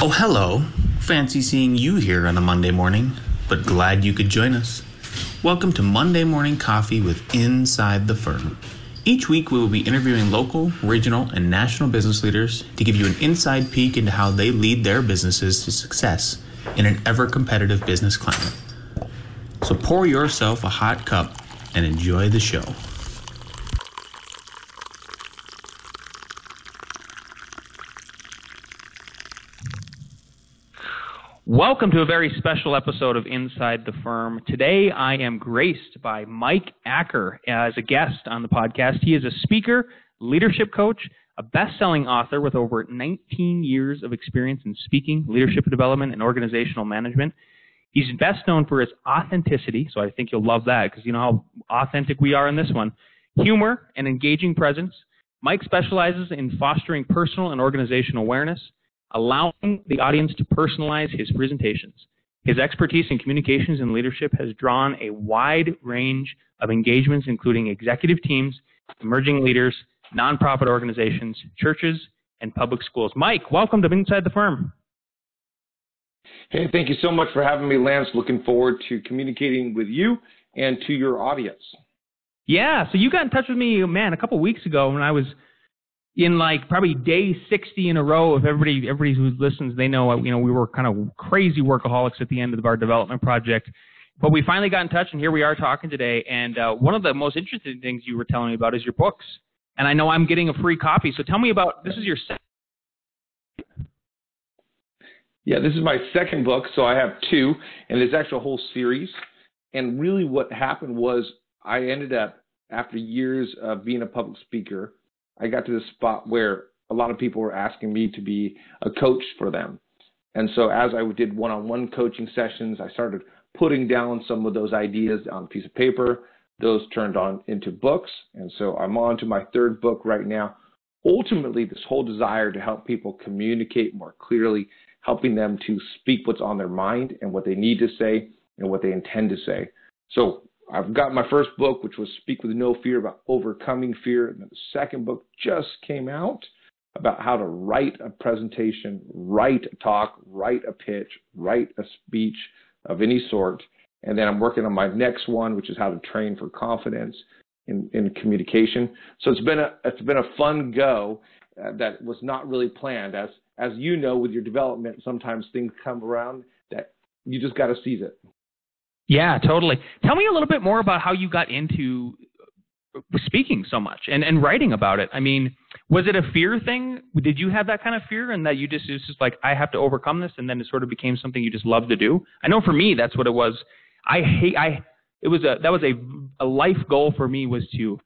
Oh, hello. Fancy seeing you here on a Monday morning, but glad you could join us. Welcome to Monday Morning Coffee with Inside the Firm. Each week, we will be interviewing local, regional, and national business leaders to give you an inside peek into how they lead their businesses to success in an ever-competitive business climate. So pour yourself a hot cup and enjoy the show. Welcome to a very special episode of Inside the Firm. Today, I am graced by Mike Acker as a guest on the podcast. He is a speaker, leadership coach, a best-selling author with over 19 years of experience in speaking, leadership development, and organizational management. He's best known for his authenticity, so I think you'll love that because you know how authentic we are in this one. Humor and engaging presence. Mike specializes in fostering personal and organizational awareness, allowing the audience to personalize his presentations. His expertise in communications and leadership has drawn a wide range of engagements, including executive teams, emerging leaders, nonprofit organizations, churches, and public schools. Mike, welcome to Inside the Firm. Hey, thank you so much for having me, Lance. Looking forward to communicating with you and to your audience. Yeah, so you got in touch with me, man, a couple of weeks ago when I was in like probably day 60 in a row of everybody who listens, they know, you know, we were kind of crazy workaholics at the end of our development project. But we finally got in touch, and here we are talking today. And one of the most interesting things you were telling me about is your books. And I know I'm getting a free copy. So tell me about, this is your second. Yeah, this is my second book. So I have two, and there's actually a whole series. And really what happened was I ended up, after years of being a public speaker, I got to this spot where a lot of people were asking me to be a coach for them. And so as I did one-on-one coaching sessions, I started putting down some of those ideas on a piece of paper. Those turned on into books. And so I'm on to my third book right now. Ultimately, this whole desire to help people communicate more clearly, helping them to speak what's on their mind and what they need to say and what they intend to say. So I've got my first book, which was Speak With No Fear, about overcoming fear. And the second book just came out about how to write a presentation, write a talk, write a pitch, write a speech of any sort. And then I'm working on my next one, which is how to train for confidence in communication. So it's been a fun go that was not really planned. As you know, with your development, sometimes things come around that you just got to seize it. Yeah, totally. Tell me a little bit more about how you got into speaking so much and writing about it. I mean, was it a fear thing? Did you have that kind of fear and that you just, it's just like, I have to overcome this, and then it sort of became something you just love to do? I know for me, that's what it was. That was a life goal for me, was to,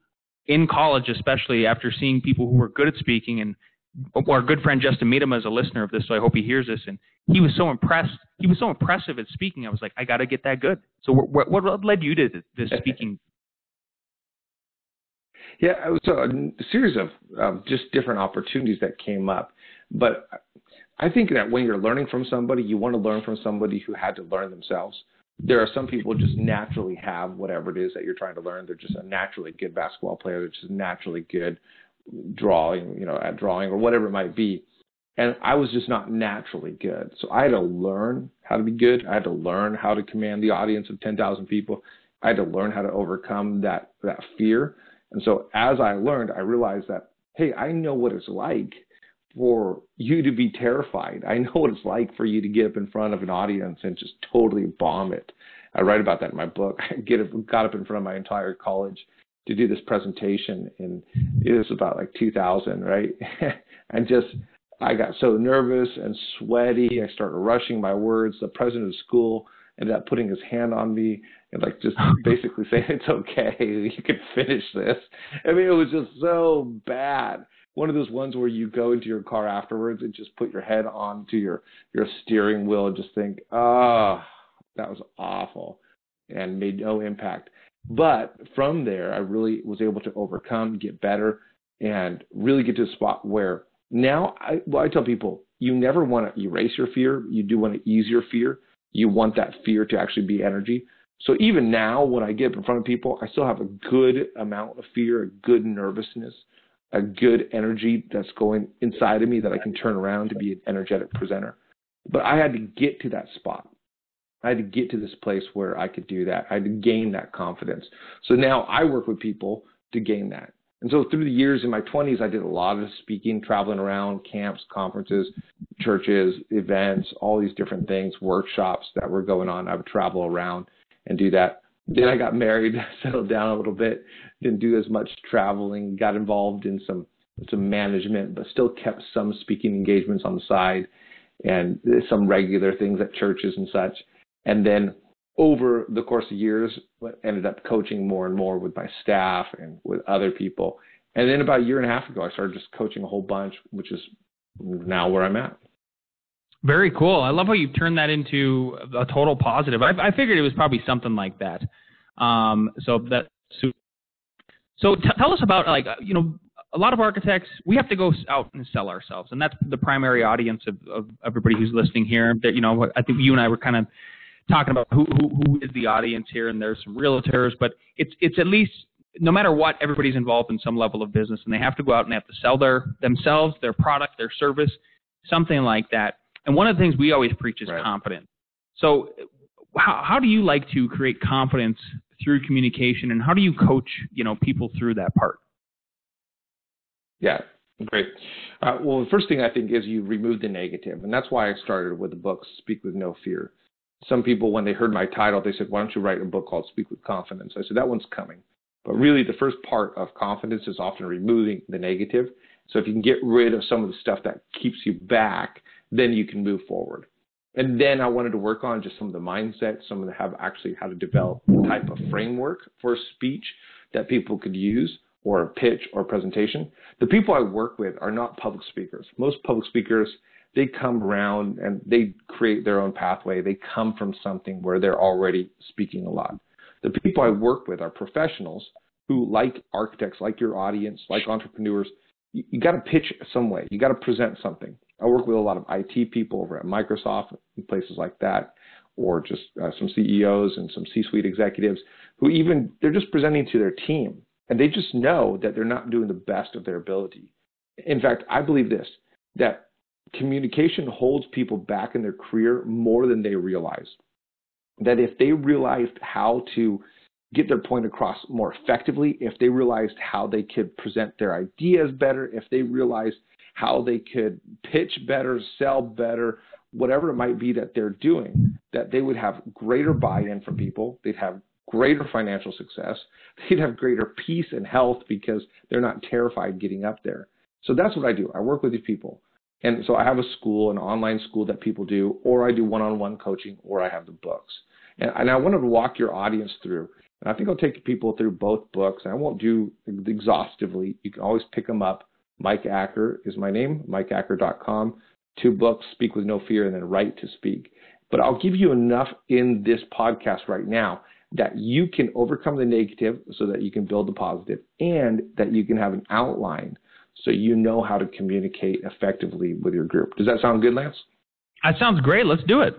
in college especially, after seeing people who were good at speaking, and our good friend Justin Matema is a listener of this, so I hope he hears this. And he was so impressed. He was so impressive at speaking. I was like, I got to get that good. So what led you to this speaking? Yeah, it was a series of just different opportunities that came up. But I think that when you're learning from somebody, you want to learn from somebody who had to learn themselves. There are some people just naturally have whatever it is that you're trying to learn. They're just a naturally good basketball player. They're just naturally good at drawing or whatever it might be. And I was just not naturally good. So I had to learn how to be good. I had to learn how to command the audience of 10,000 people. I had to learn how to overcome that fear. And so as I learned, I realized that, hey, I know what it's like for you to be terrified. I know what it's like for you to get up in front of an audience and just totally bomb it. I write about that in my book. I got up in front of my entire college to do this presentation, and it was about like 2000, right? And I got so nervous and sweaty. I started rushing my words. The president of school ended up putting his hand on me and like just basically saying, it's okay, you can finish this. I mean, it was just so bad. One of those ones where you go into your car afterwards and just put your head onto your steering wheel and just think, that was awful, and made no impact. But from there, I really was able to overcome, get better, and really get to a spot where now I tell people, you never want to erase your fear. You do want to ease your fear. You want that fear to actually be energy. So even now, when I get up in front of people, I still have a good amount of fear, a good nervousness, a good energy that's going inside of me that I can turn around to be an energetic presenter. But I had to get to that spot. I had to get to this place where I could do that. I had to gain that confidence. So now I work with people to gain that. And so through the years in my 20s, I did a lot of speaking, traveling around, camps, conferences, churches, events, all these different things, workshops that were going on. I would travel around and do that. Then I got married, settled down a little bit, didn't do as much traveling, got involved in some management, but still kept some speaking engagements on the side and some regular things at churches and such. And then over the course of years, ended up coaching more and more with my staff and with other people. And then about a year and a half ago, I started just coaching a whole bunch, which is now where I'm at. Very cool. I love how you've turned that into a total positive. I figured it was probably something like that. So tell us about, like, you know, a lot of architects, we have to go out and sell ourselves. And that's the primary audience of everybody who's listening here. That, you know, I think you and I were kind of talking about who is the audience here, and there's some realtors, but it's at least, no matter what, everybody's involved in some level of business, and they have to go out and they have to sell themselves, their product, their service, something like that. And one of the things we always preach is confidence. So how do you like to create confidence through communication, and how do you coach, you know, people through that part? Yeah, great. Well, the first thing I think is you remove the negative, and that's why I started with the book, Speak With No Fear. Some people, when they heard my title, they said, why don't you write a book called Speak With Confidence? I said, that one's coming. But really, the first part of confidence is often removing the negative. So if you can get rid of some of the stuff that keeps you back, then you can move forward. And then I wanted to work on just some of the mindset, some of the how to develop the type of framework for speech that people could use, or a pitch or presentation. The people I work with are not public speakers. Most public speakers, they come around and they create their own pathway. They come from something where they're already speaking a lot. The people I work with are professionals who, like architects, like your audience, like entrepreneurs, you got to pitch some way. You got to present something. I work with a lot of IT people over at Microsoft and places like that, or just some CEOs and some C-suite executives who they're just presenting to their team, and they just know that they're not doing the best of their ability. In fact, I believe this, that communication holds people back in their career more than they realize. That if they realized how to get their point across more effectively, if they realized how they could present their ideas better, if they realized how they could pitch better, sell better, whatever it might be that they're doing, that they would have greater buy-in from people, they'd have greater financial success, they'd have greater peace and health because they're not terrified getting up there. So that's what I do. I work with these people. And so I have a school, an online school that people do, or I do one-on-one coaching, or I have the books. And I wanted to walk your audience through. And I think I'll take people through both books. And I won't do exhaustively. You can always pick them up. Mike Acker is my name, MikeAcker.com. 2 books, Speak With No Fear, and then Write to Speak. But I'll give you enough in this podcast right now that you can overcome the negative so that you can build the positive, and that you can have an outline so you know how to communicate effectively with your group. Does that sound good, Lance? That sounds great. Let's do it.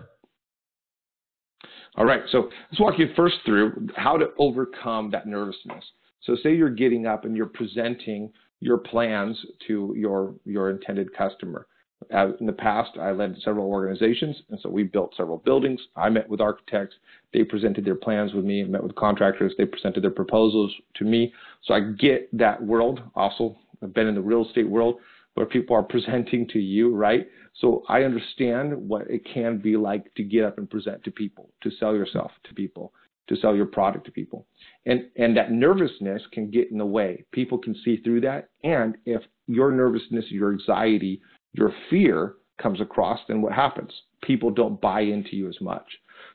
All right. So let's walk you first through how to overcome that nervousness. So say you're getting up and you're presenting your plans to your intended customer. In the past, I led several organizations, and so we built several buildings. I met with architects. They presented their plans with me. I met with contractors. They presented their proposals to me. So I get that world. Also, I've been in the real estate world where people are presenting to you, right? So I understand what it can be like to get up and present to people, to sell yourself to people, to sell your product to people. And that nervousness can get in the way. People can see through that. And if your nervousness, your anxiety, your fear comes across, then what happens? People don't buy into you as much.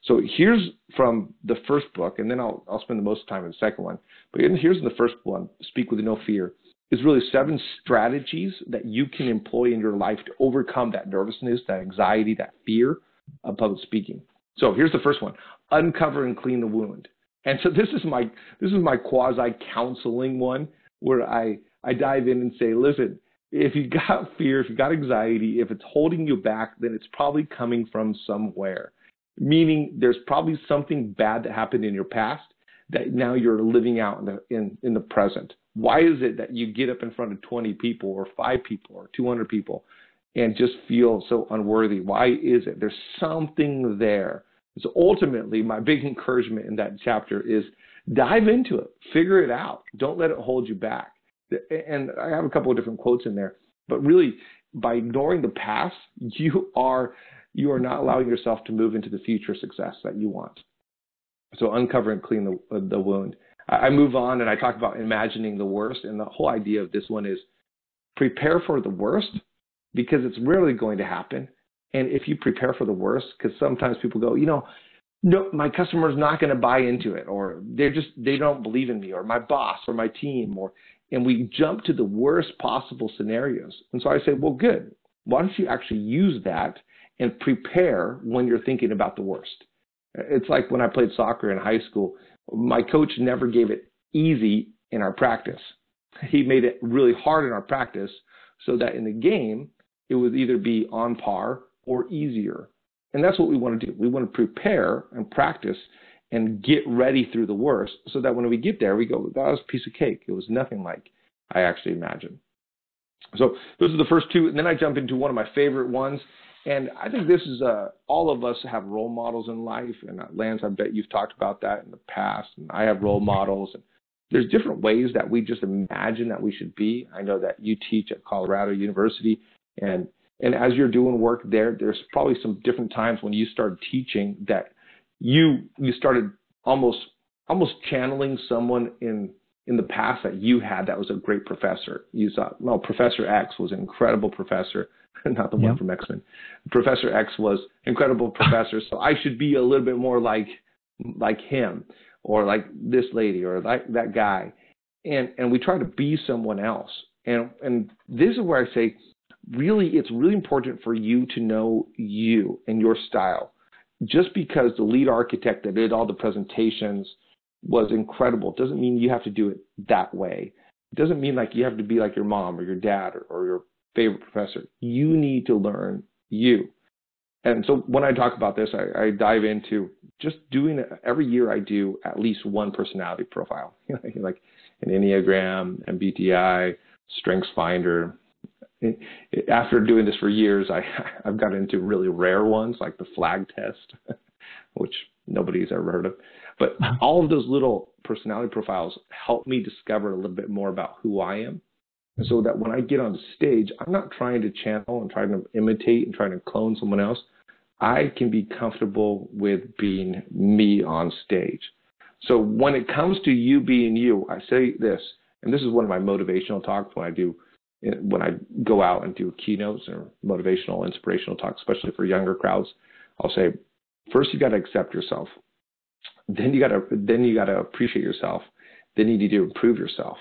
So here's from the first book, and then I'll spend the most time in the second one. But here's the first one, Speak With No Fear, is really 7 strategies that you can employ in your life to overcome that nervousness, that anxiety, that fear of public speaking. So here's the first one, uncover and clean the wound. And so this is my quasi-counseling one, where I dive in and say, listen, if you got fear, if you got anxiety, if it's holding you back, then it's probably coming from somewhere. Meaning there's probably something bad that happened in your past that now you're living out in the present. Why is it that you get up in front of 20 people or 5 people or 200 people and just feel so unworthy? Why is it? There's something there. So ultimately, my big encouragement in that chapter is dive into it, figure it out. Don't let it hold you back. And I have a couple of different quotes in there, but really by ignoring the past, you are not allowing yourself to move into the future success that you want. So uncover and clean the wound. I move on and I talk about imagining the worst. And the whole idea of this one is prepare for the worst because it's rarely going to happen. And if you prepare for the worst, because sometimes people go, you know, no, my customer's not going to buy into it, or they don't believe in me, or my boss, or my team, and we jump to the worst possible scenarios. And so I say, well, good. Why don't you actually use that and prepare when you're thinking about the worst? It's like when I played soccer in high school, my coach never gave it easy in our practice. He made it really hard in our practice so that in the game, it would either be on par or easier. And that's what we want to do. We want to prepare and practice and get ready through the worst so that when we get there, we go, that was a piece of cake. It was nothing like I actually imagined. So those are the first two. And then I jump into one of my favorite ones. And I think this is all of us have role models in life. And Lance, I bet you've talked about that in the past. And I have role models. And there's different ways that we just imagine that we should be. I know that you teach at Colorado University. And as you're doing work there, there's probably some different times when you started teaching that you started almost channeling someone in the past that you had that was a great professor. You thought, well, Professor X was an incredible professor, not the one from X-Men. Professor X was incredible professor, so I should be a little bit more like him or like this lady or like that guy. And we try to be someone else. And this is where I say, really, it's really important for you to know you and your style. Just because the lead architect that did all the presentations was incredible doesn't mean you have to do it that way. It doesn't mean like you have to be like your mom or your dad or your favorite professor. You need to learn you. And so when I talk about this, I dive into just doing every year I do at least one personality profile, like an Enneagram, MBTI, StrengthsFinder. After doing this for years, I've gotten into really rare ones like the Flag Test, which nobody's ever heard of. But all of those little personality profiles help me discover a little bit more about who I am. And so that when I get on stage, I'm not trying to channel and trying to imitate and trying to clone someone else. I can be comfortable with being me on stage. So when it comes to you being you, I say this, and this is one of my motivational talks when I go out and do keynotes or motivational, inspirational talks, especially for younger crowds, I'll say, first, you got to accept yourself. Then you got to appreciate yourself. Then you need to improve yourself.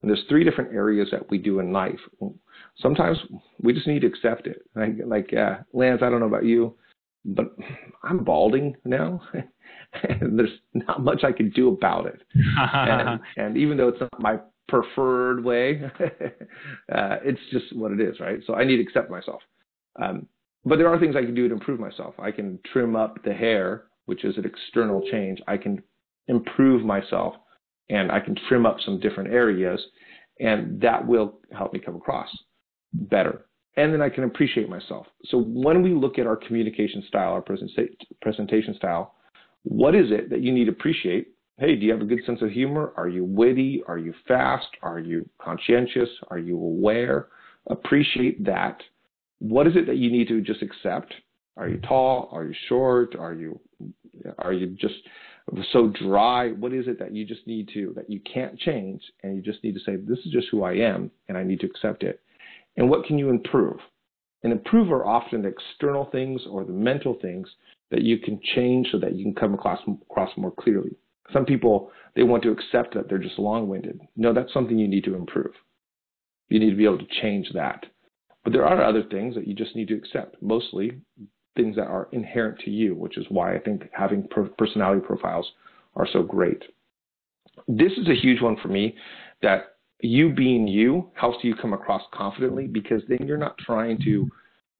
And there's three different areas that we do in life. Sometimes we just need to accept it. Like Lance, I don't know about you, but I'm balding now. And there's not much I can do about it. and even though it's not my preferred way, it's just what it is, right? So I need to accept myself. But there are things I can do to improve myself. I can trim up the hair, which is an external change. I can improve myself, and I can trim up some different areas, and that will help me come across better. And then I can appreciate myself. So when we look at our communication style, our presentation style, what is it that you need to appreciate? Hey, do you have a good sense of humor? Are you witty? Are you fast? Are you conscientious? Are you aware? Appreciate that. What is it that you need to just accept? Are you tall? Are you short? Are you just so dry? What is it that you just need to, that you can't change, and you just need to say, this is just who I am, and I need to accept it. And what can you improve? And improve are often the external things or the mental things that you can change so that you can come across more clearly. Some people, they want to accept that they're just long-winded. No, that's something you need to improve. You need to be able to change that. But there are other things that you just need to accept, mostly things that are inherent to you, which is why I think having personality profiles are so great. This is a huge one for me, that you being you helps you come across confidently, because then you're not trying to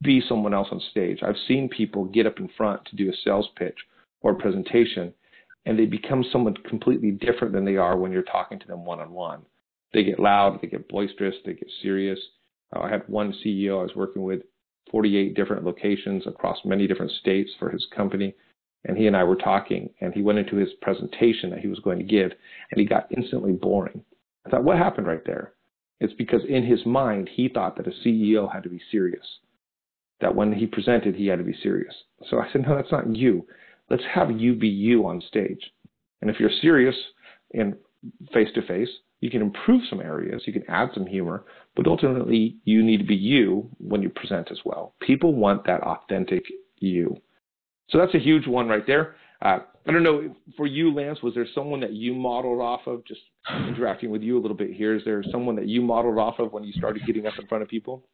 be someone else on stage. I've seen people get up in front to do a sales pitch or a presentation, and they become someone completely different than they are when you're talking to them one-on-one. They get loud, they get boisterous, they get serious. I had one CEO I was working with, 48 different locations across many different states for his company. And he and I were talking, and he went into his presentation that he was going to give, and he got instantly boring. I thought, what happened right there? It's because in his mind, he thought that a CEO had to be serious, that when he presented, he had to be serious. So I said, no, that's not you. Let's have you be you on stage. And if you're serious and face-to-face, you can improve some areas, you can add some humor, but ultimately you need to be you when you present as well. People want that authentic you. So that's a huge one right there. I don't know, for you, Lance, was there someone that you modeled off of? Just interacting with you a little bit here. Is there someone that you modeled off of when you started getting up in front of people?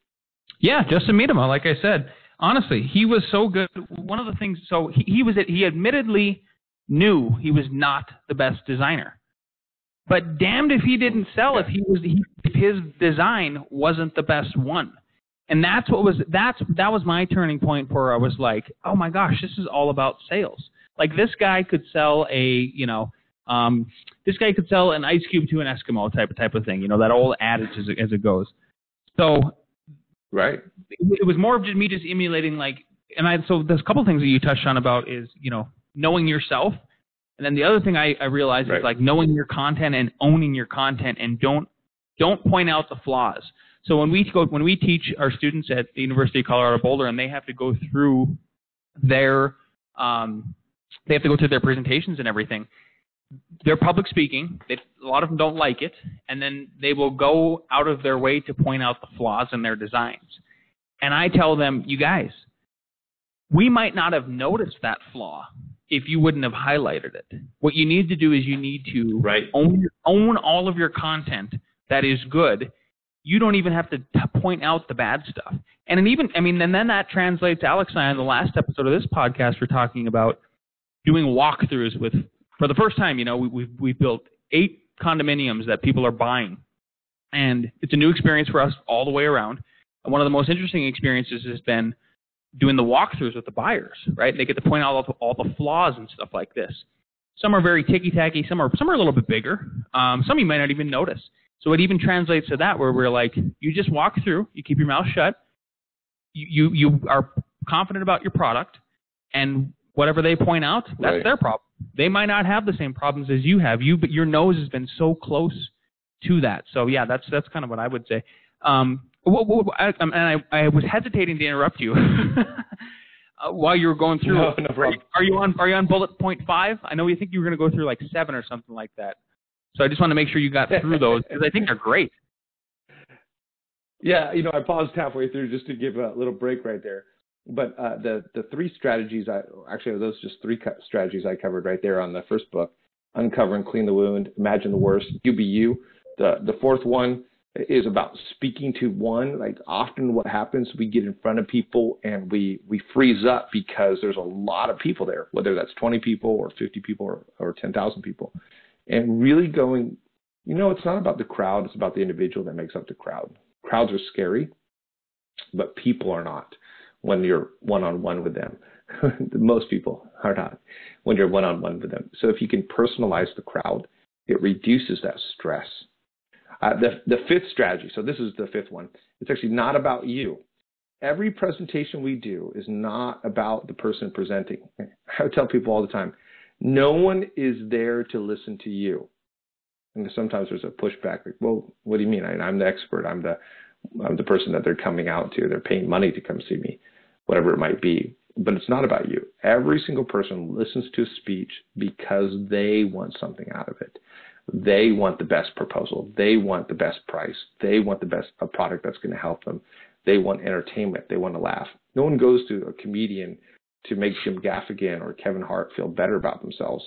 Yeah, Justin Matema, like I said. Honestly, he was so good. One of the things, so he admittedly knew he was not the best designer. But damned if he didn't sell if his design wasn't the best one. And that's what was, that was my turning point where I was like, oh my gosh, this is all about sales. Like this guy could sell a, you know, this guy could sell an ice cube to an Eskimo type of thing. You know, that old adage as it goes. So right. It was more of just me emulating like, so there's a couple things that you touched on about is, you know, knowing yourself. And then the other thing I realized is like knowing your content and owning your content, and don't point out the flaws. So when we teach our students at the University of Colorado Boulder, and they have to go through their presentations and everything, they're public speaking. A lot of them don't like it, and then they will go out of their way to point out the flaws in their designs. And I tell them, you guys, we might not have noticed that flaw if you wouldn't have highlighted it. What you need to do is you need to own all of your content that is good. You don't even have to point out the bad stuff. And then that translates, Alex and I, in the last episode of this podcast, we're talking about doing walkthroughs with, for the first time, you know, we built 8 condominiums that people are buying. And it's a new experience for us all the way around. And one of the most interesting experiences has been doing the walkthroughs with the buyers, right? They get to point out all the flaws and stuff like this. Some are very ticky-tacky. Some are a little bit bigger. Some you might not even notice. So it even translates to that, where we're like, you just walk through, you keep your mouth shut, you are confident about your product, and whatever they point out, that's their problem. They might not have the same problems as you have, but your nose has been so close to that. So yeah, that's kind of what I would say. I was hesitating to interrupt you while you were going through. No, no problem. Are you on bullet point 5? I know you think you were going to go through like 7 or something like that. So I just want to make sure you got through those, because I think they're great. Yeah, you know, I paused halfway through just to give a little break right there. But the 3 strategies, those just 3 strategies I covered right there on the first book: uncover and clean the wound, imagine the worst, you be you. The 4th one is about speaking to one. Like, often what happens, we get in front of people and we freeze up because there's a lot of people there, whether that's 20 people or 50 people or 10,000 people. And really going, you know, it's not about the crowd, it's about the individual that makes up the crowd. Crowds are scary, but people are not when you're one-on-one with them. Most people are not when you're one-on-one with them. So if you can personalize the crowd, it reduces that stress. The 5th strategy, so this is the 5th one, it's actually not about you. Every presentation we do is not about the person presenting. I would tell people all the time, no one is there to listen to you. And sometimes there's a pushback, like, well, what do you mean? I'm the expert. I'm the person that they're coming out to. They're paying money to come see me, whatever it might be. But it's not about you. Every single person listens to a speech because they want something out of it. They want the best proposal. They want the best price. They want the best product that's going to help them. They want entertainment. They want to laugh. No one goes to a comedian to make Jim Gaffigan or Kevin Hart feel better about themselves.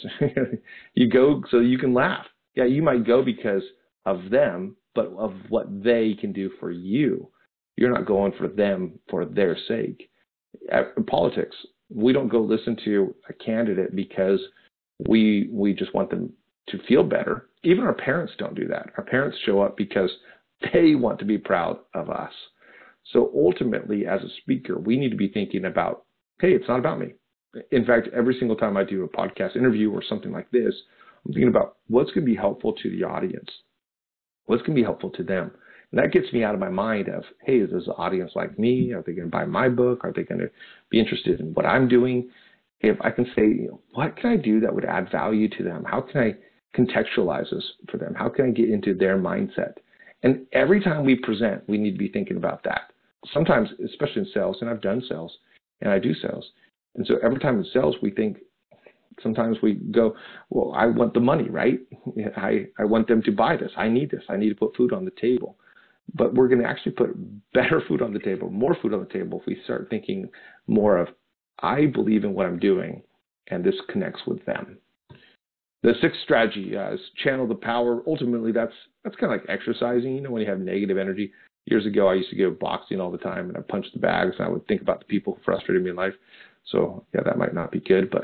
You go so you can laugh. Yeah, you might go because of them, but of what they can do for you. You're not going for them for their sake. In politics, we don't go listen to a candidate because we just want them to feel better. Even our parents don't do that. Our parents show up because they want to be proud of us. So ultimately, as a speaker, we need to be thinking about, hey, it's not about me. In fact, every single time I do a podcast interview or something like this, I'm thinking about what's going to be helpful to the audience, what's going to be helpful to them. And that gets me out of my mind of, hey, is this an audience like me? Are they going to buy my book? Are they going to be interested in what I'm doing? If I can say, you know, what can I do that would add value to them? How can I contextualize this for them? How can I get into their mindset? And every time we present, we need to be thinking about that. Sometimes, especially in sales, and I've done sales, and I do sales. And so every time in sales, we think, sometimes we go, well, I want the money, right? I want them to buy this. I need to put food on the table. But we're going to actually put better food on the table, more food on the table, if we start thinking more of, I believe in what I'm doing, and this connects with them. The sixth strategy is channel the power. Ultimately, that's kind of like exercising. You know, when you have negative energy. Years ago, I used to go boxing all the time, and I punched the bags, and I would think about the people who frustrated me in life. So, yeah, that might not be good, but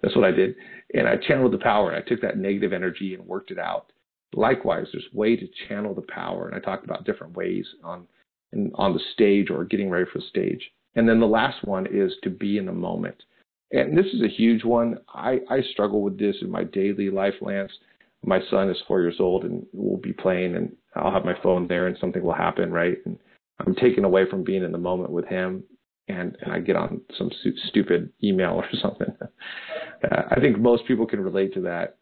that's what I did. And I channeled the power. I took that negative energy and worked it out. Likewise, there's a way to channel the power, and I talked about different ways on the stage or getting ready for the stage. And then the last one is to be in the moment. And this is a huge one. I struggle with this in my daily life, Lance. My son is 4 years old, and we'll be playing, and I'll have my phone there, and something will happen, right? And I'm taken away from being in the moment with him, and I get on some stupid email or something. I think most people can relate to that.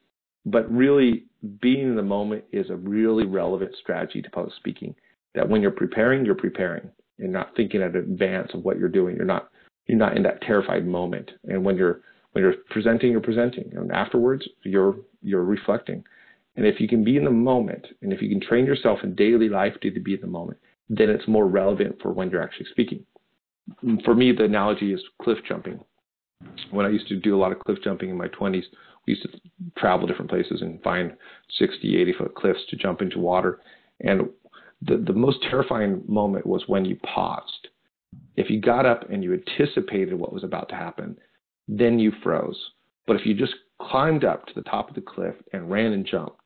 But really, being in the moment is a really relevant strategy to public speaking, that when you're preparing, and not thinking in advance of what you're doing. You're not in that terrified moment. And when you're presenting, you're presenting. And afterwards, you're reflecting. And if you can be in the moment, and if you can train yourself in daily life to be in the moment, then it's more relevant for when you're actually speaking. For me, the analogy is cliff jumping. When I used to do a lot of cliff jumping in my 20s, we used to travel different places and find 60, 80-foot cliffs to jump into water. And the most terrifying moment was when you paused. If you got up and you anticipated what was about to happen, then you froze. But if you just climbed up to the top of the cliff and ran and jumped,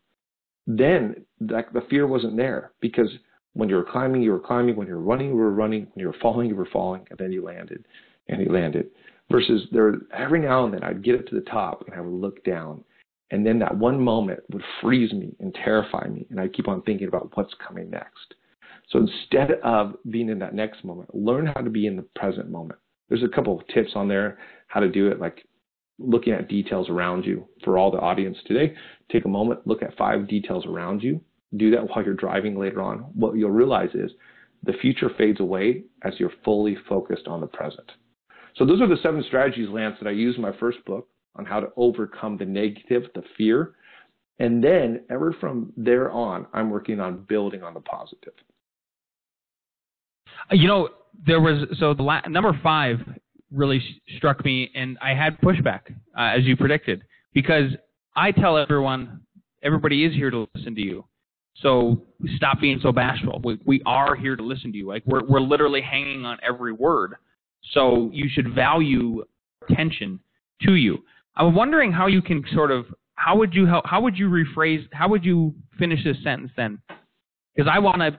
then the fear wasn't there, because when you were climbing, you were climbing. When you were running, you were running. When you were falling, and then you landed, and you landed. Versus there, every now and then I'd get up to the top and I would look down. And then that one moment would freeze me and terrify me, and I keep on thinking about what's coming next. So instead of being in that next moment, learn how to be in the present moment. There's a couple of tips on there, how to do it, like looking at details around you. For all the audience today, take a moment, look at 5 details around you. Do that while you're driving later on. What you'll realize is the future fades away as you're fully focused on the present. So those are the 7 strategies, Lance, that I used in my first book, on how to overcome the negative, the fear. And then ever from there on, I'm working on building on the positive. You know, there was, so the number 5 really struck me, and I had pushback, as you predicted, because I tell everyone, everybody is here to listen to you. So stop being so bashful. We are here to listen to you. Like we're literally hanging on every word. So you should value attention to you. I'm wondering how you can sort of, how would you rephrase, how would you finish this sentence then? Because I want to,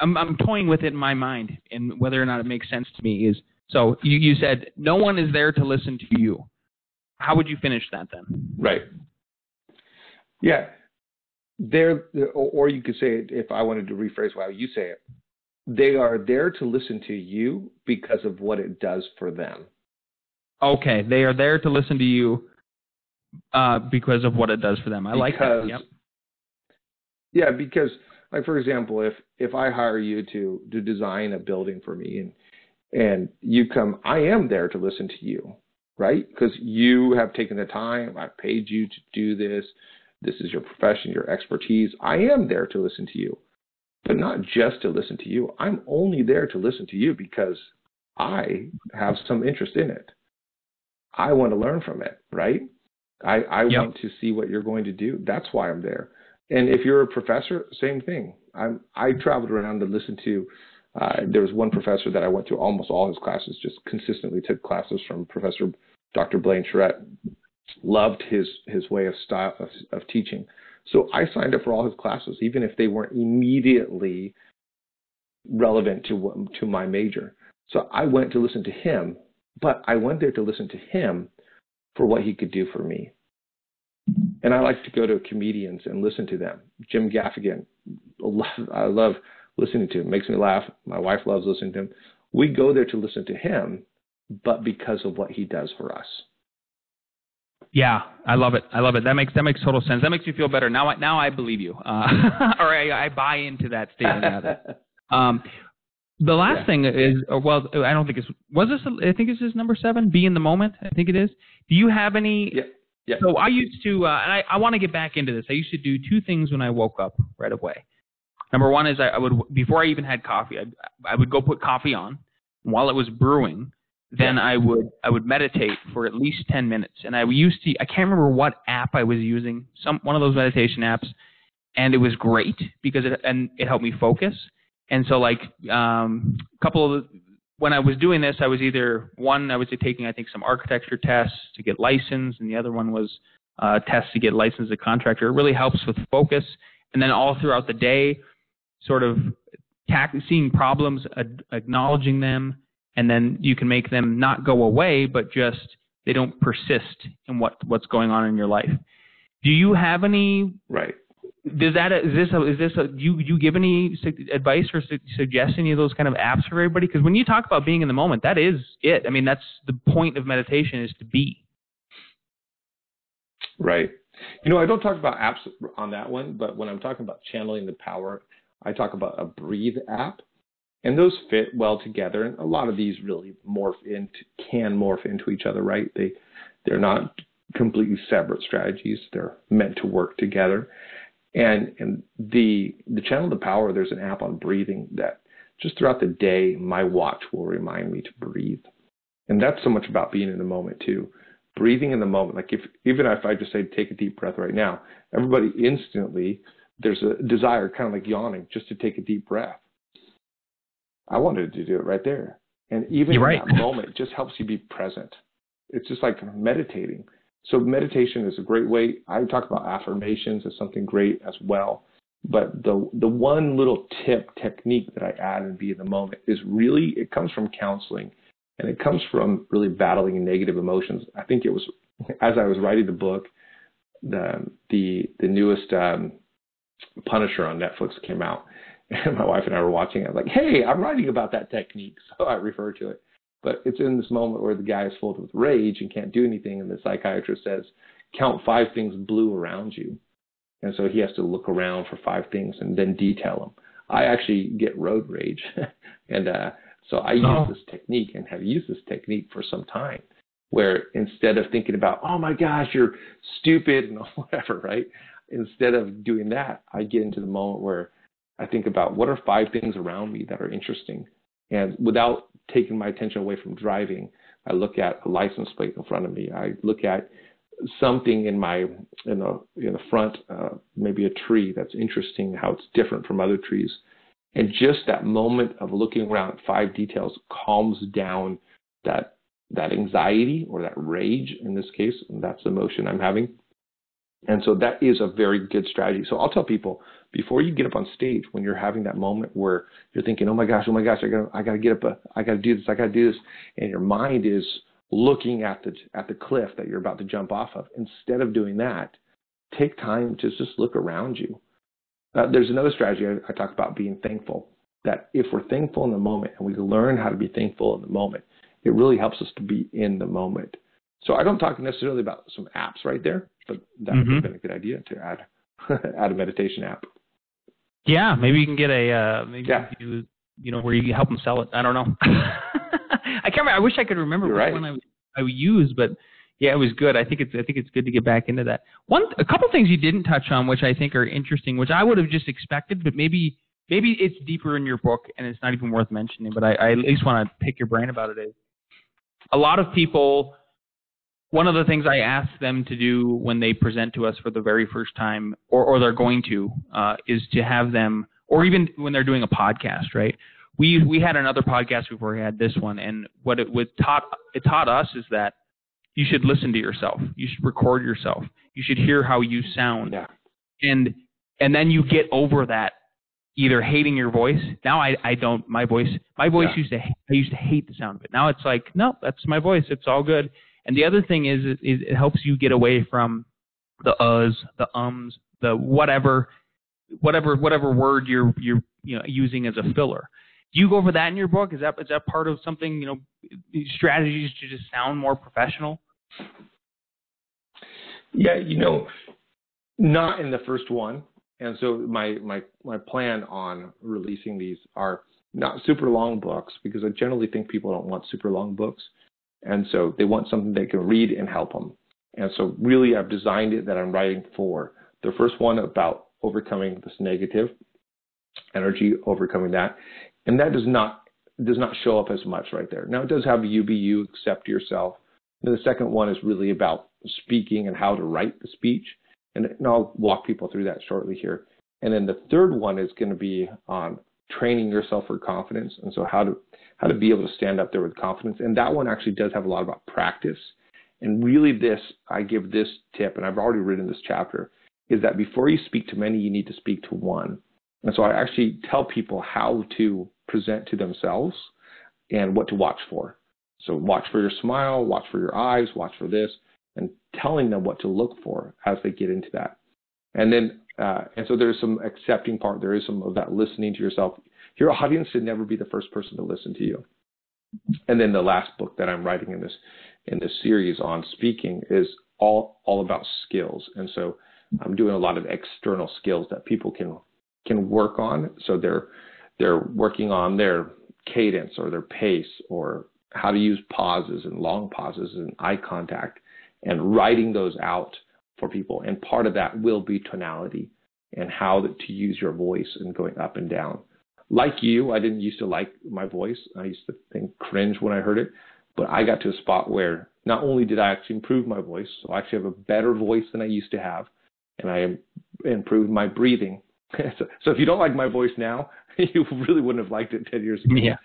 I'm toying with it in my mind, and whether or not it makes sense to me is, so you said, no one is there to listen to you. How would you finish that then? Right. Yeah. Or you could say, if I wanted to rephrase how you say it, they are there to listen to you because of what it does for them. Okay, they are there to listen to you because of what it does for them. I like that. Yep. Yeah, because, like, for example, if I hire you to design a building for me, and you come, I am there to listen to you, right? Because you have taken the time. I've paid you to do this. This is your profession, your expertise. I am there to listen to you, but not just to listen to you. I'm only there to listen to you because I have some interest in it. I want to learn from it, right? I want to see what you're going to do. That's why I'm there. And if you're a professor, same thing. I traveled around to listen to, there was one professor that I went to almost all his classes, just consistently took classes from Professor Dr. Blaine Charette. Loved his way of style of teaching. So I signed up for all his classes, even if they weren't immediately relevant to my major. So I went to listen to him. But I went there to listen to him for what he could do for me. And I like to go to comedians and listen to them. Jim Gaffigan, I love listening to him. Makes me laugh. My wife loves listening to him. We go there to listen to him, but because of what he does for us. Yeah, I love it. I love it. That makes total sense. That makes you feel better. Now I believe you. Or I buy into that statement. The last thing is, well, I don't think it's, was this, I think this is number 7, be in the moment. I think it is. Do you have any? Yeah. So I used to, and I want to get back into this. I used to do 2 things when I woke up right away. Number 1 is I would, before I even had coffee, I would go put coffee on while it was brewing. Then I would meditate for at least 10 minutes. And I used to, I can't remember what app I was using, one of those meditation apps. And it was great because it helped me focus. And so like a couple of, when I was doing this, I was either one, I was taking, I think, some architecture tests to get licensed. And the other one was tests to get licensed as a contractor. It really helps with focus. And then all throughout the day, sort of seeing problems, acknowledging them, and then you can make them not go away, but just they don't persist in what's going on in your life. Do you have any do you give any advice or suggest any of those kind of apps for everybody? Because when you talk about being in the moment, that is it. I mean, that's the point of meditation, is to be. Right. You know, I don't talk about apps on that one, but when I'm talking about channeling the power, I talk about a Breathe app. And those fit well together, and a lot of these really can morph into each other, right? They're not completely separate strategies; they're meant to work together. And the channel to power, there's an app on breathing that just throughout the day, my watch will remind me to breathe, and that's so much about being in the moment too. Breathing in the moment, like even if I just say take a deep breath right now, everybody instantly there's a desire, kind of like yawning, just to take a deep breath. I wanted to do it right there. And even in that moment, it just helps you be present. It's just like meditating. So meditation is a great way. I talk about affirmations as something great as well. But the one little technique that I add and be in the moment is really, it comes from counseling. And it comes from really battling negative emotions. I think it was, as I was writing the book, the newest Punisher on Netflix came out. And my wife and I were watching it. I was like, hey, I'm writing about that technique, so I refer to it. But it's in this moment where the guy is filled with rage and can't do anything, and the psychiatrist says, count 5 things blue around you. And so he has to look around for 5 things and then detail them. I actually get road rage, and so I use this technique and have used this technique for some time, where instead of thinking about, oh, my gosh, you're stupid and whatever, right? Instead of doing that, I get into the moment where I think about what are 5 things around me that are interesting. And without taking my attention away from driving, I look at a license plate in front of me. I look at something in the front, maybe a tree that's interesting, how it's different from other trees. And just that moment of looking around at 5 details calms down that anxiety or that rage in this case, and that's the emotion I'm having. And so that is a very good strategy. So I'll tell people, before you get up on stage, when you're having that moment where you're thinking, oh my gosh, I gotta get up, I gotta do this, and your mind is looking at the cliff that you're about to jump off of. Instead of doing that, take time to just look around you. There's another strategy I talk about, being thankful. That if we're thankful in the moment and we learn how to be thankful in the moment, it really helps us to be in the moment. So I don't talk necessarily about some apps right there, but that would have been a good idea to add a meditation app. Yeah, maybe you can get a you know, where you help them sell it. I don't know. I can't remember. I wish I could remember which one I would use, but yeah, it was good. I think it's good to get back into that. A couple things you didn't touch on, which I think are interesting, which I would have just expected, but maybe it's deeper in your book and it's not even worth mentioning. But I at least want to pick your brain about it. Is a lot of people. One of the things I ask them to do when they present to us for the very first time, or they're going to, is to have them, or even when they're doing a podcast, right? We had another podcast before we had this one, and what it taught us is that you should listen to yourself, you should record yourself, you should hear how you sound, and then you get over that either hating your voice. Now I don't. My voice I used to hate the sound of it. Now it's like, no, that's my voice. It's all good. And the other thing is it helps you get away from the uhs, the ums, the whatever word you're using as a filler. Do you go over that in your book? Is that part of something, strategies to just sound more professional? Yeah, not in the first one. And so my plan on releasing these are not super long books, because I generally think people don't want super long books. And so they want something they can read and help them. And so really I've designed it that I'm writing for the first one about overcoming this negative energy, overcoming that. And that does not show up as much right there. Now it does have UBU, accept yourself. And the second one is really about speaking and how to write the speech. And I'll walk people through that shortly here. And then the third one is going to be on training yourself for confidence. And so how to be able to stand up there with confidence. And that one actually does have a lot about practice. And really this, I give this tip, and I've already written this chapter, is that before you speak to many, you need to speak to one. And so I actually tell people how to present to themselves and what to watch for. So watch for your smile, watch for your eyes, watch for this, and telling them what to look for as they get into that. And then, and so there's some accepting part. There is some of that listening to yourself. Your audience should never be the first person to listen to you. And then the last book that I'm writing in this series on speaking is all about skills. And so I'm doing a lot of external skills that people can work on. So they're working on their cadence or their pace, or how to use pauses and long pauses and eye contact, and writing those out for people. And part of that will be tonality and how to use your voice and going up and down. Like you, I didn't used to like my voice. I used to think cringe when I heard it, but I got to a spot where not only did I actually improve my voice, so I actually have a better voice than I used to have, and I improved my breathing. So if you don't like my voice now, you really wouldn't have liked it 10 years ago. Yeah.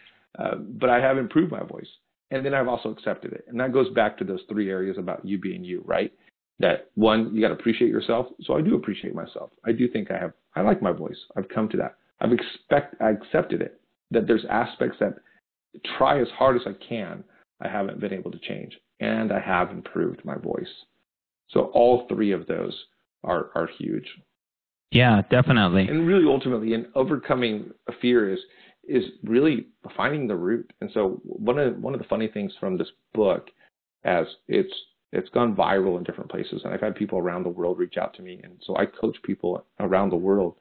But I have improved my voice. And then I've also accepted it. And that goes back to those three areas about you being you, right? That one, you got to appreciate yourself. So I do appreciate myself. I do think I like my voice. I've come to that. I accepted it, that there's aspects that try as hard as I can, I haven't been able to change. And I have improved my voice. So all three of those are huge. Yeah, definitely. And really ultimately, in overcoming a fear is really finding the root. And so one of the funny things from this book, as it's gone viral in different places, and I've had people around the world reach out to me, and so I coach people around the world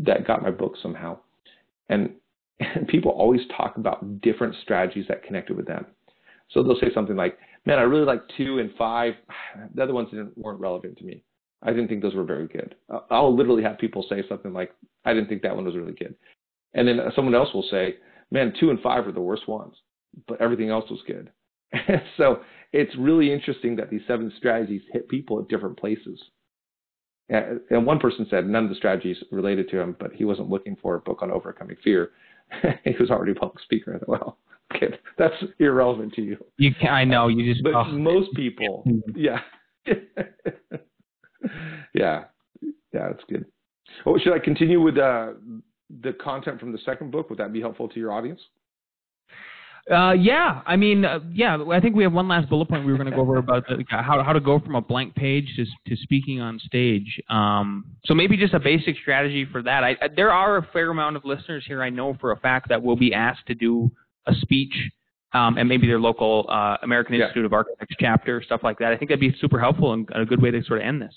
that got my book somehow. And people always talk about different strategies that connected with them. So they'll say something like, man, I really like 2 and 5. The other ones weren't relevant to me. I didn't think those were very good. I'll literally have people say something like, I didn't think that one was really good. And then someone else will say, man, 2 and 5 are the worst ones, but everything else was good. So it's really interesting that these 7 strategies hit people at different places. And one person said none of the strategies related to him, but he wasn't looking for a book on overcoming fear. He was already a public speaker. I thought, well, okay, that's irrelevant to you. I know. You just. But most people, yeah. Yeah, that's good. Oh, should I continue with the content from the second book? Would that be helpful to your audience? Yeah. I mean, yeah, I think we have one last bullet point we were going to go over about how to go from a blank page to speaking on stage. So maybe just a basic strategy for that. There are a fair amount of listeners here, I know for a fact, that will be asked to do a speech, and maybe their local American Institute of Architects chapter, stuff like that. I think that'd be super helpful and a good way to sort of end this.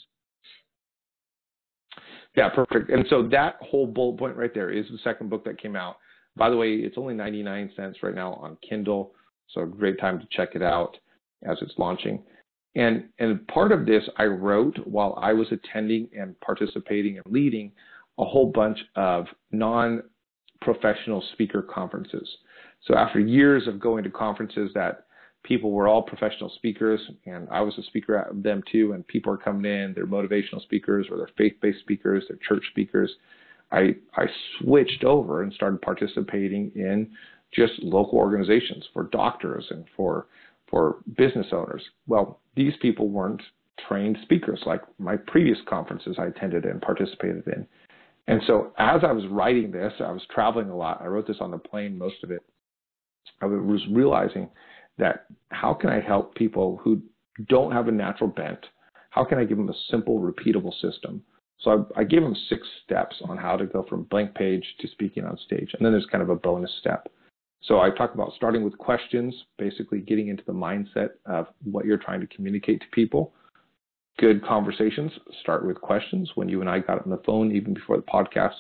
Yeah, perfect. And so that whole bullet point right there is the second book that came out. By the way, it's only 99 cents right now on Kindle, so a great time to check it out as it's launching. And part of this I wrote while I was attending and participating and leading a whole bunch of non-professional speaker conferences. So after years of going to conferences that people were all professional speakers, and I was a speaker at them too, and people are coming in, they're motivational speakers or they're faith-based speakers, they're church speakers. I switched over and started participating in just local organizations for doctors and for business owners. Well, these people weren't trained speakers like my previous conferences I attended and participated in. And so as I was writing this, I was traveling a lot. I wrote this on the plane, most of it. I was realizing that how can I help people who don't have a natural bent? How can I give them a simple, repeatable system? So I gave them 6 steps on how to go from blank page to speaking on stage. And then there's kind of a bonus step. So I talk about starting with questions, basically getting into the mindset of what you're trying to communicate to people. Good conversations start with questions. When you and I got on the phone, even before the podcast,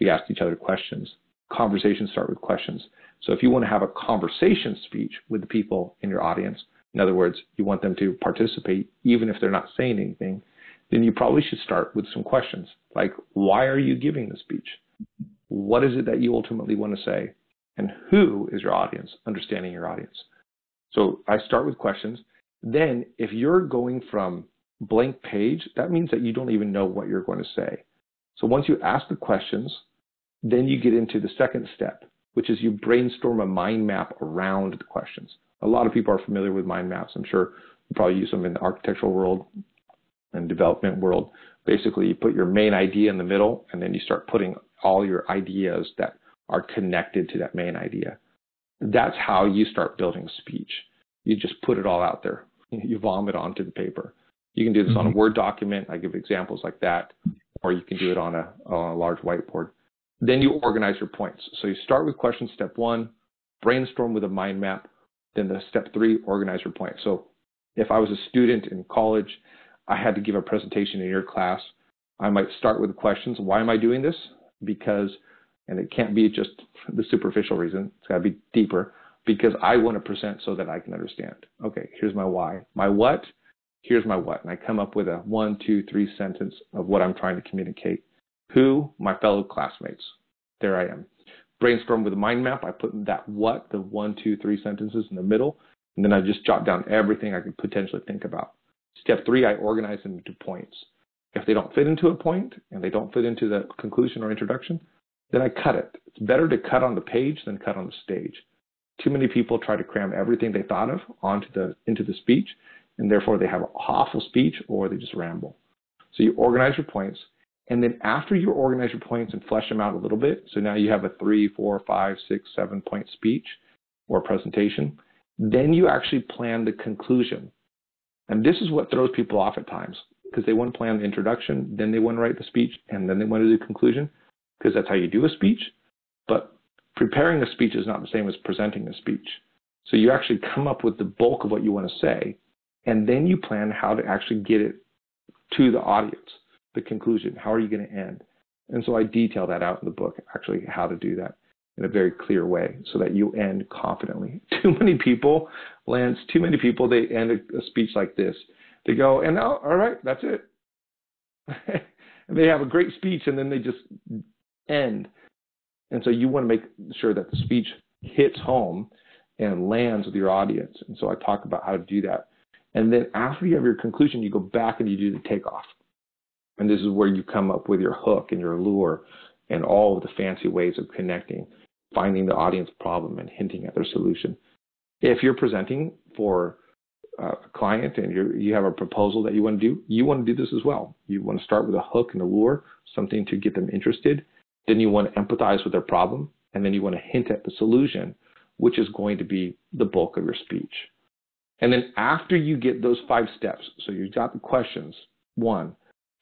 we asked each other questions. Conversations start with questions. So if you want to have a conversation speech with the people in your audience, in other words, you want them to participate even if they're not saying anything, then you probably should start with some questions like, why are you giving the speech? What is it that you ultimately want to say? And who is your audience? Understanding your audience. So I start with questions. Then if you're going from blank page, that means that you don't even know what you're going to say. So once you ask the questions, then you get into the second step, which is you brainstorm a mind map around the questions. A lot of people are familiar with mind maps. I'm sure you probably use them in the architectural world and development world. Basically, you put your main idea in the middle, and then you start putting all your ideas that are connected to that main idea. That's how you start building speech. You just put it all out there. You vomit onto the paper. You can do this on a Word document. I give examples like that. Or you can do it on a large whiteboard. Then you organize your points. So you start with question step 1, brainstorm with a mind map. Then the step 3, organize your points. So if I was a student in college, I had to give a presentation in your class. I might start with the questions. Why am I doing this? Because, and it can't be just the superficial reason. It's got to be deeper, because I want to present so that I can understand. Okay, here's my why. My what? Here's my what. And I come up with a 1, 2, 3 sentence of what I'm trying to communicate. Who? My fellow classmates. There I am. Brainstorm with a mind map. I put that what, the 1, 2, 3 sentences in the middle, and then I just jot down everything I could potentially think about. Step 3, I organize them into points. If they don't fit into a point and they don't fit into the conclusion or introduction, then I cut it. It's better to cut on the page than cut on the stage. Too many people try to cram everything they thought of into the speech, and therefore they have an awful speech or they just ramble. So you organize your points, and then after you organize your points and flesh them out a little bit, so now you have a 3, 4, 5, 6, 7 point speech or presentation, then you actually plan the conclusion. And this is what throws people off at times, because they want to plan the introduction, then they want to write the speech, and then they want to do the conclusion, because that's how you do a speech. But preparing a speech is not the same as presenting a speech. So you actually come up with the bulk of what you want to say, and then you plan how to actually get it to the audience, the conclusion. How are you going to end? And so I detail that out in the book, actually, how to do that in a very clear way so that you end confidently. Too many people, Lance, they end a speech like this. They go, and now, all right, that's it. And they have a great speech, and then they just end. And so you want to make sure that the speech hits home and lands with your audience. And so I talk about how to do that. And then after you have your conclusion, you go back and you do the takeoff. And this is where you come up with your hook and your lure and all of the fancy ways of connecting, finding the audience problem and hinting at their solution. If you're presenting for a client and you have a proposal that you want to do this as well. You want to start with a hook and a lure, something to get them interested. Then you want to empathize with their problem, and then you want to hint at the solution, which is going to be the bulk of your speech. And then after you get those 5 steps, so you've got the questions, 1,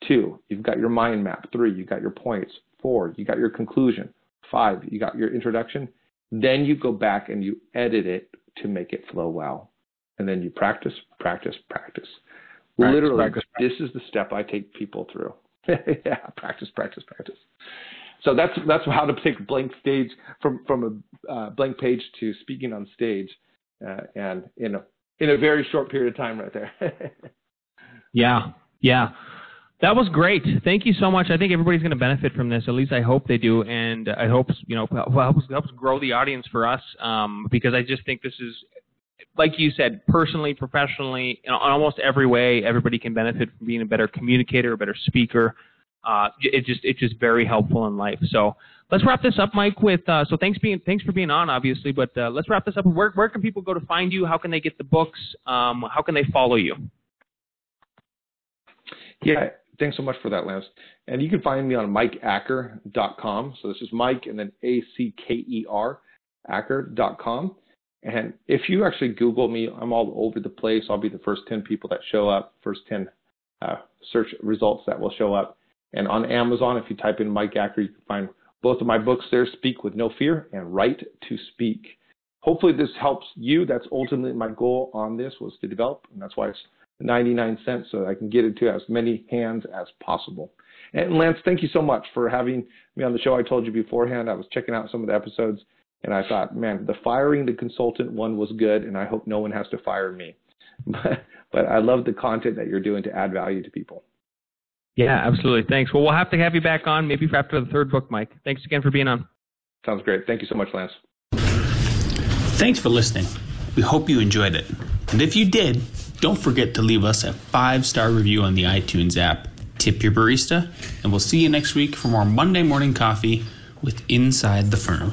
2, you've got your mind map, 3, you've got your points, 4, you got your conclusion, 5, you got your introduction, then you go back and you edit it to make it flow well. And then you practice, practice, practice. Literally, this is the step I take people through. Yeah, practice, practice, practice. So that's how to take blank stage from a blank page to speaking on stage, and in a very short period of time, right there. Yeah. That was great. Thank you so much. I think everybody's going to benefit from this. At least I hope they do, and I hope helps grow the audience for us, because I just think this is, like you said, personally, professionally, in almost every way, everybody can benefit from being a better communicator, a better speaker. It's just very helpful in life. So let's wrap this up, Mike, with so thanks for being on, obviously, but let's wrap this up. Where can people go to find you? How can they get the books? How can they follow you? Yeah, thanks so much for that, Lance. And you can find me on MikeAcker.com. So this is Mike and then ACKER, Acker.com. And if you actually Google me, I'm all over the place. I'll be the first 10 people that show up, first 10 search results that will show up. And on Amazon, if you type in Mike Acker, you can find both of my books there, Speak With No Fear and Write to Speak. Hopefully this helps you. That's ultimately my goal on this, was to develop, and that's why it's 99 cents, so that I can get it to as many hands as possible. And Lance, thank you so much for having me on the show. I told you beforehand, I was checking out some of the episodes, and I thought, man, the firing the consultant one was good, and I hope no one has to fire me. But I love the content that you're doing to add value to people. Yeah, absolutely. Thanks. Well, we'll have to have you back on maybe after the third book, Mike. Thanks again for being on. Sounds great. Thank you so much, Lance. Thanks for listening. We hope you enjoyed it. And if you did, don't forget to leave us a 5-star review on the iTunes app. Tip your barista, and we'll see you next week for more Monday Morning Coffee with Inside the Firm.